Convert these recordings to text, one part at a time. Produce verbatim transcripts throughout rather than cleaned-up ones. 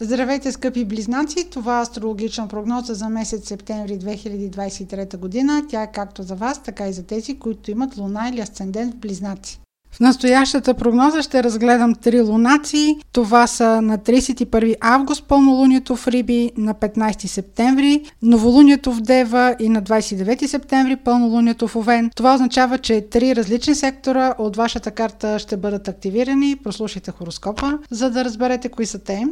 Здравейте, скъпи близнаци! Това е астрологична прогноза за месец септември две хиляди двадесет и трета година. Тя е както за вас, така и за тези, които имат луна или асцендент в близнаци. В настоящата прогноза ще разгледам три лунации. Това са на тридесет и първи август пълнолунието в Риби, на петнадесети септември новолунието в Дева и на двадесет и девети септември пълнолунието в Овен. Това означава, че три различни сектора от вашата карта ще бъдат активирани. Прослушайте хороскопа, за да разберете кои са те.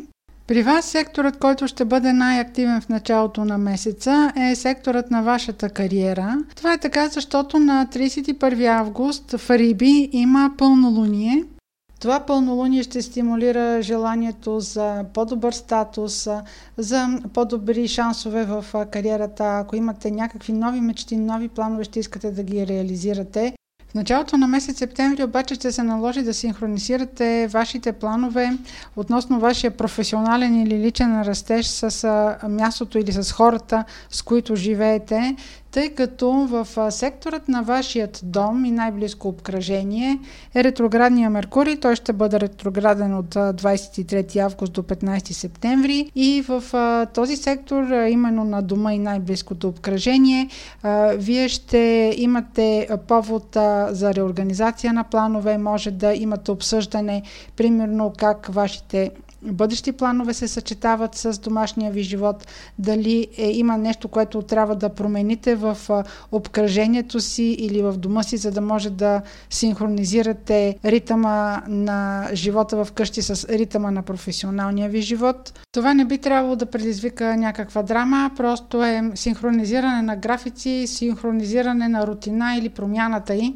При вас секторът, който ще бъде най-активен в началото на месеца, е секторът на вашата кариера. Това е така, защото на тридесет и първи август в Риби има пълнолуние. Това пълнолуние ще стимулира желанието за по-добър статус, за по-добри шансове в кариерата. Ако имате някакви нови мечти, нови планове, ще искате да ги реализирате. В началото на месец септември обаче ще се наложи да синхронизирате вашите планове относно вашия професионален или личен растеж с мястото или с хората, с които живеете, тъй като в секторът на вашият дом и най-близко обкръжение е ретроградния Меркурий. Той ще бъде ретрограден от двадесет и трети август до петнадесети септември и в този сектор, именно на дома и най-близкото обкръжение, вие ще имате повод за реорганизация на планове, може да имате обсъждане, примерно как вашите бъдещи планове се съчетават с домашния ви живот, дали е, има нещо, което трябва да промените в обкръжението си или в дома си, за да може да синхронизирате ритъма на живота вкъщи с ритъма на професионалния ви живот. Това не би трябвало да предизвика някаква драма, просто е синхронизиране на графици, синхронизиране на рутина или промяната ѝ.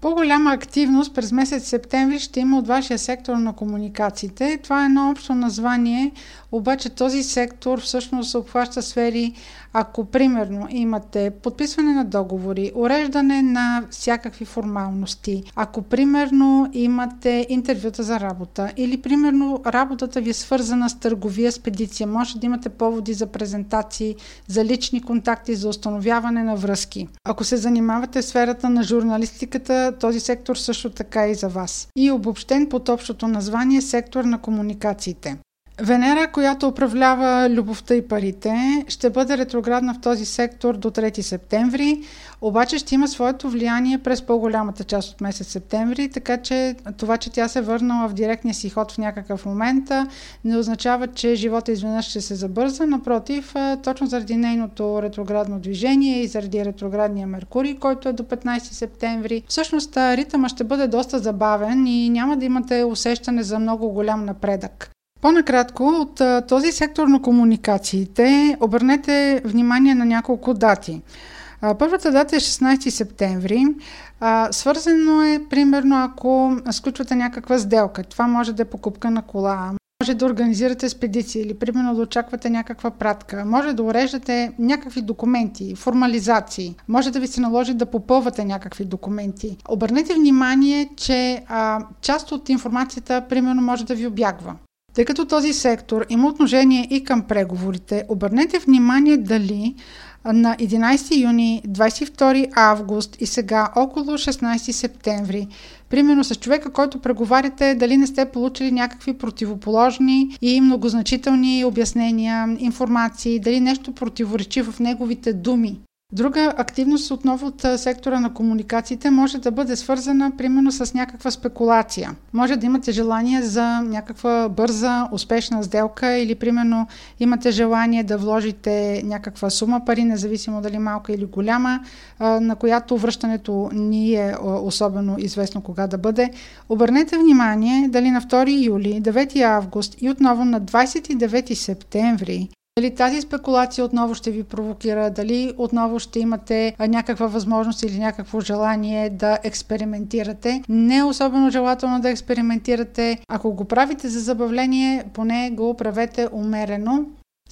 По-голяма активност през месец септември ще има от вашия сектор на комуникациите. Това е едно общо название, обаче този сектор всъщност обхваща сфери, ако примерно имате подписване на договори, уреждане на всякакви формалности, ако примерно имате интервюта за работа или примерно работата ви е свързана с търговия, спедиция, може да имате поводи за презентации, за лични контакти, за установяване на връзки. Ако се занимавате в сферата на журналистиката, този сектор също така и за вас. И обобщен под общото название сектор на комуникациите. Венера, която управлява любовта и парите, ще бъде ретроградна в този сектор до трети септември, обаче ще има своето влияние през по-голямата част от месец септември, така че това, че тя се върнала в директния си ход в някакъв момент, не означава, че живота изведнъж ще се забърза. Напротив, точно заради нейното ретроградно движение и заради ретроградния Меркурий, който е до петнадесети септември, всъщност ритъма ще бъде доста забавен и няма да имате усещане за много голям напредък. По-накратко, от този сектор на комуникациите обърнете внимание на няколко дати. Първата дата е шестнадесети септември. Свързано е, примерно, ако сключвате някаква сделка. Това може да е покупка на кола, може да организирате експедиция или, примерно, да очаквате някаква пратка, може да уреждате някакви документи, формализации, може да ви се наложи да попълвате някакви документи. Обърнете внимание, че а, част от информацията, примерно, може да ви обягва. Тъй като този сектор има отношение и към преговорите, обърнете внимание дали на единадесети юни, двадесет и втори август и сега около шестнадесети септември, примерно с човека, който преговаряте, дали не сте получили някакви противоположни и многозначителни обяснения, информации, дали нещо противоречи в неговите думи. Друга активност отново от сектора на комуникациите може да бъде свързана примерно с някаква спекулация. Може да имате желание за някаква бърза, успешна сделка или примерно имате желание да вложите някаква сума пари, независимо дали малка или голяма, на която връщането ни е особено известно кога да бъде. Обърнете внимание дали на втори юли, девети август и отново на двадесет и девети септември дали тази спекулация отново ще ви провокира, дали отново ще имате някаква възможност или някакво желание да експериментирате. Не е особено желателно да експериментирате. Ако го правите за забавление, поне го правете умерено.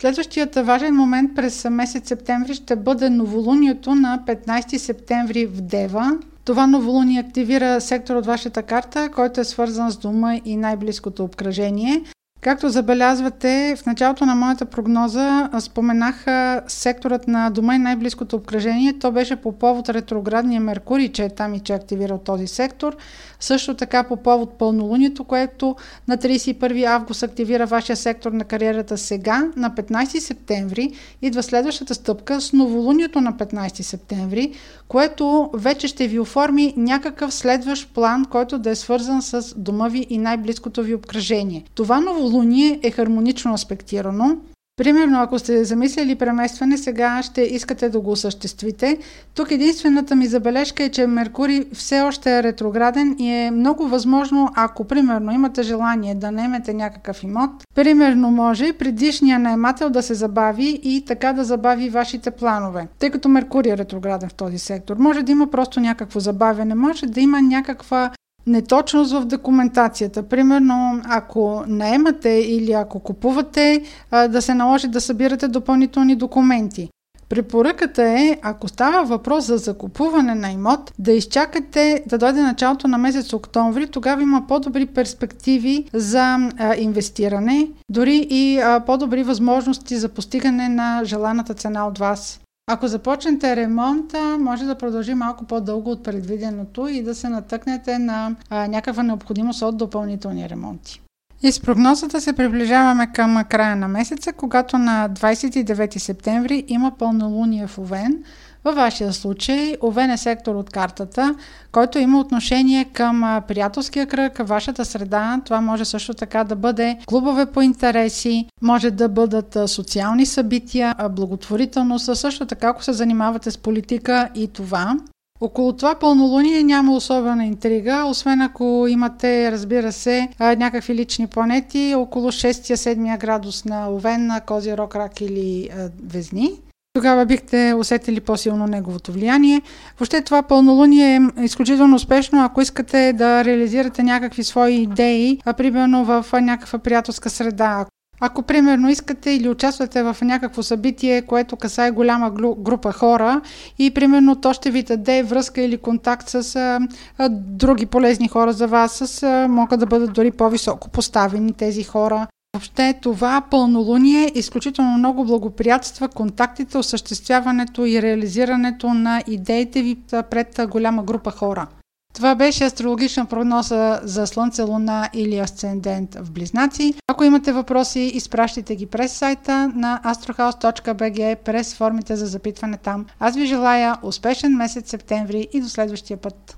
Следващият важен момент през месец септември ще бъде новолунието на петнадесети септември в Дева. Това новолуние активира сектор от вашата карта, който е свързан с дома и най-близкото обкръжение. Както забелязвате, в началото на моята прогноза споменах секторът на дома и най-близкото обкръжение. То беше по повод ретроградния Меркурий, че е там и че е активирал този сектор. Също така по повод пълнолунието, което на тридесет и първи август активира вашия сектор на кариерата сега. На петнадесети септември идва следващата стъпка с новолунието на петнадесети септември, което вече ще ви оформи някакъв следващ план, който да е свързан с дома ви и най-близкото ви обкръжение. Това новолуние Луние е хармонично аспектирано. Примерно, ако сте замислили преместване, сега ще искате да го осъществите. Тук единствената ми забележка е, че Меркурий все още е ретрограден и е много възможно, ако примерно имате желание да наемете някакъв имот, примерно може предишния наемател да се забави и така да забави вашите планове. Тъй като Меркурий е ретрограден в този сектор, може да има просто някакво забавяне, може да има някаква неточност в документацията. Примерно, ако наемате или ако купувате, да се наложи да събирате допълнителни документи. Препоръката е, ако става въпрос за закупуване на имот, да изчакате да дойде началото на месец октомври, тогава има по-добри перспективи за а, инвестиране, дори и а, по-добри възможности за постигане на желаната цена от вас. Ако започнете ремонта, може да продължи малко по-дълго от предвиденото и да се натъкнете на а, някаква необходимост от допълнителни ремонти. И с прогнозата се приближаваме към края на месеца, когато на двадесет и девети септември има пълнолуние в Овен. Във вашия случай Овен е сектор от картата, който има отношение към приятелския кръг, вашата среда. Това може също така да бъде клубове по интереси, може да бъдат социални събития, благотворителност, също така ако се занимавате с политика и това. Около това пълнолуние няма особена интрига, освен ако имате, разбира се, някакви лични планети около шести-седми градус на Овен, на Козирог, Рак или Везни. Тогава бихте усетили по-силно неговото влияние. Въобще това пълнолуние е изключително успешно, ако искате да реализирате някакви свои идеи, а примерно в някаква приятелска среда. Ако примерно искате или участвате в някакво събитие, което касае голяма група хора и примерно то ще ви даде връзка или контакт с а, а, други полезни хора за вас, с, а, могат да бъдат дори по-високо поставени тези хора. Въобще това пълнолуние изключително много благоприятства контактите, осъществяването и реализирането на идеите ви пред голяма група хора. Това беше астрологична прогноза за Слънце, Луна или Асцендент в Близнаци. Ако имате въпроси, изпращайте ги през сайта на астрохаус точка би джи, през формите за запитване там. Аз ви желая успешен месец септември и до следващия път!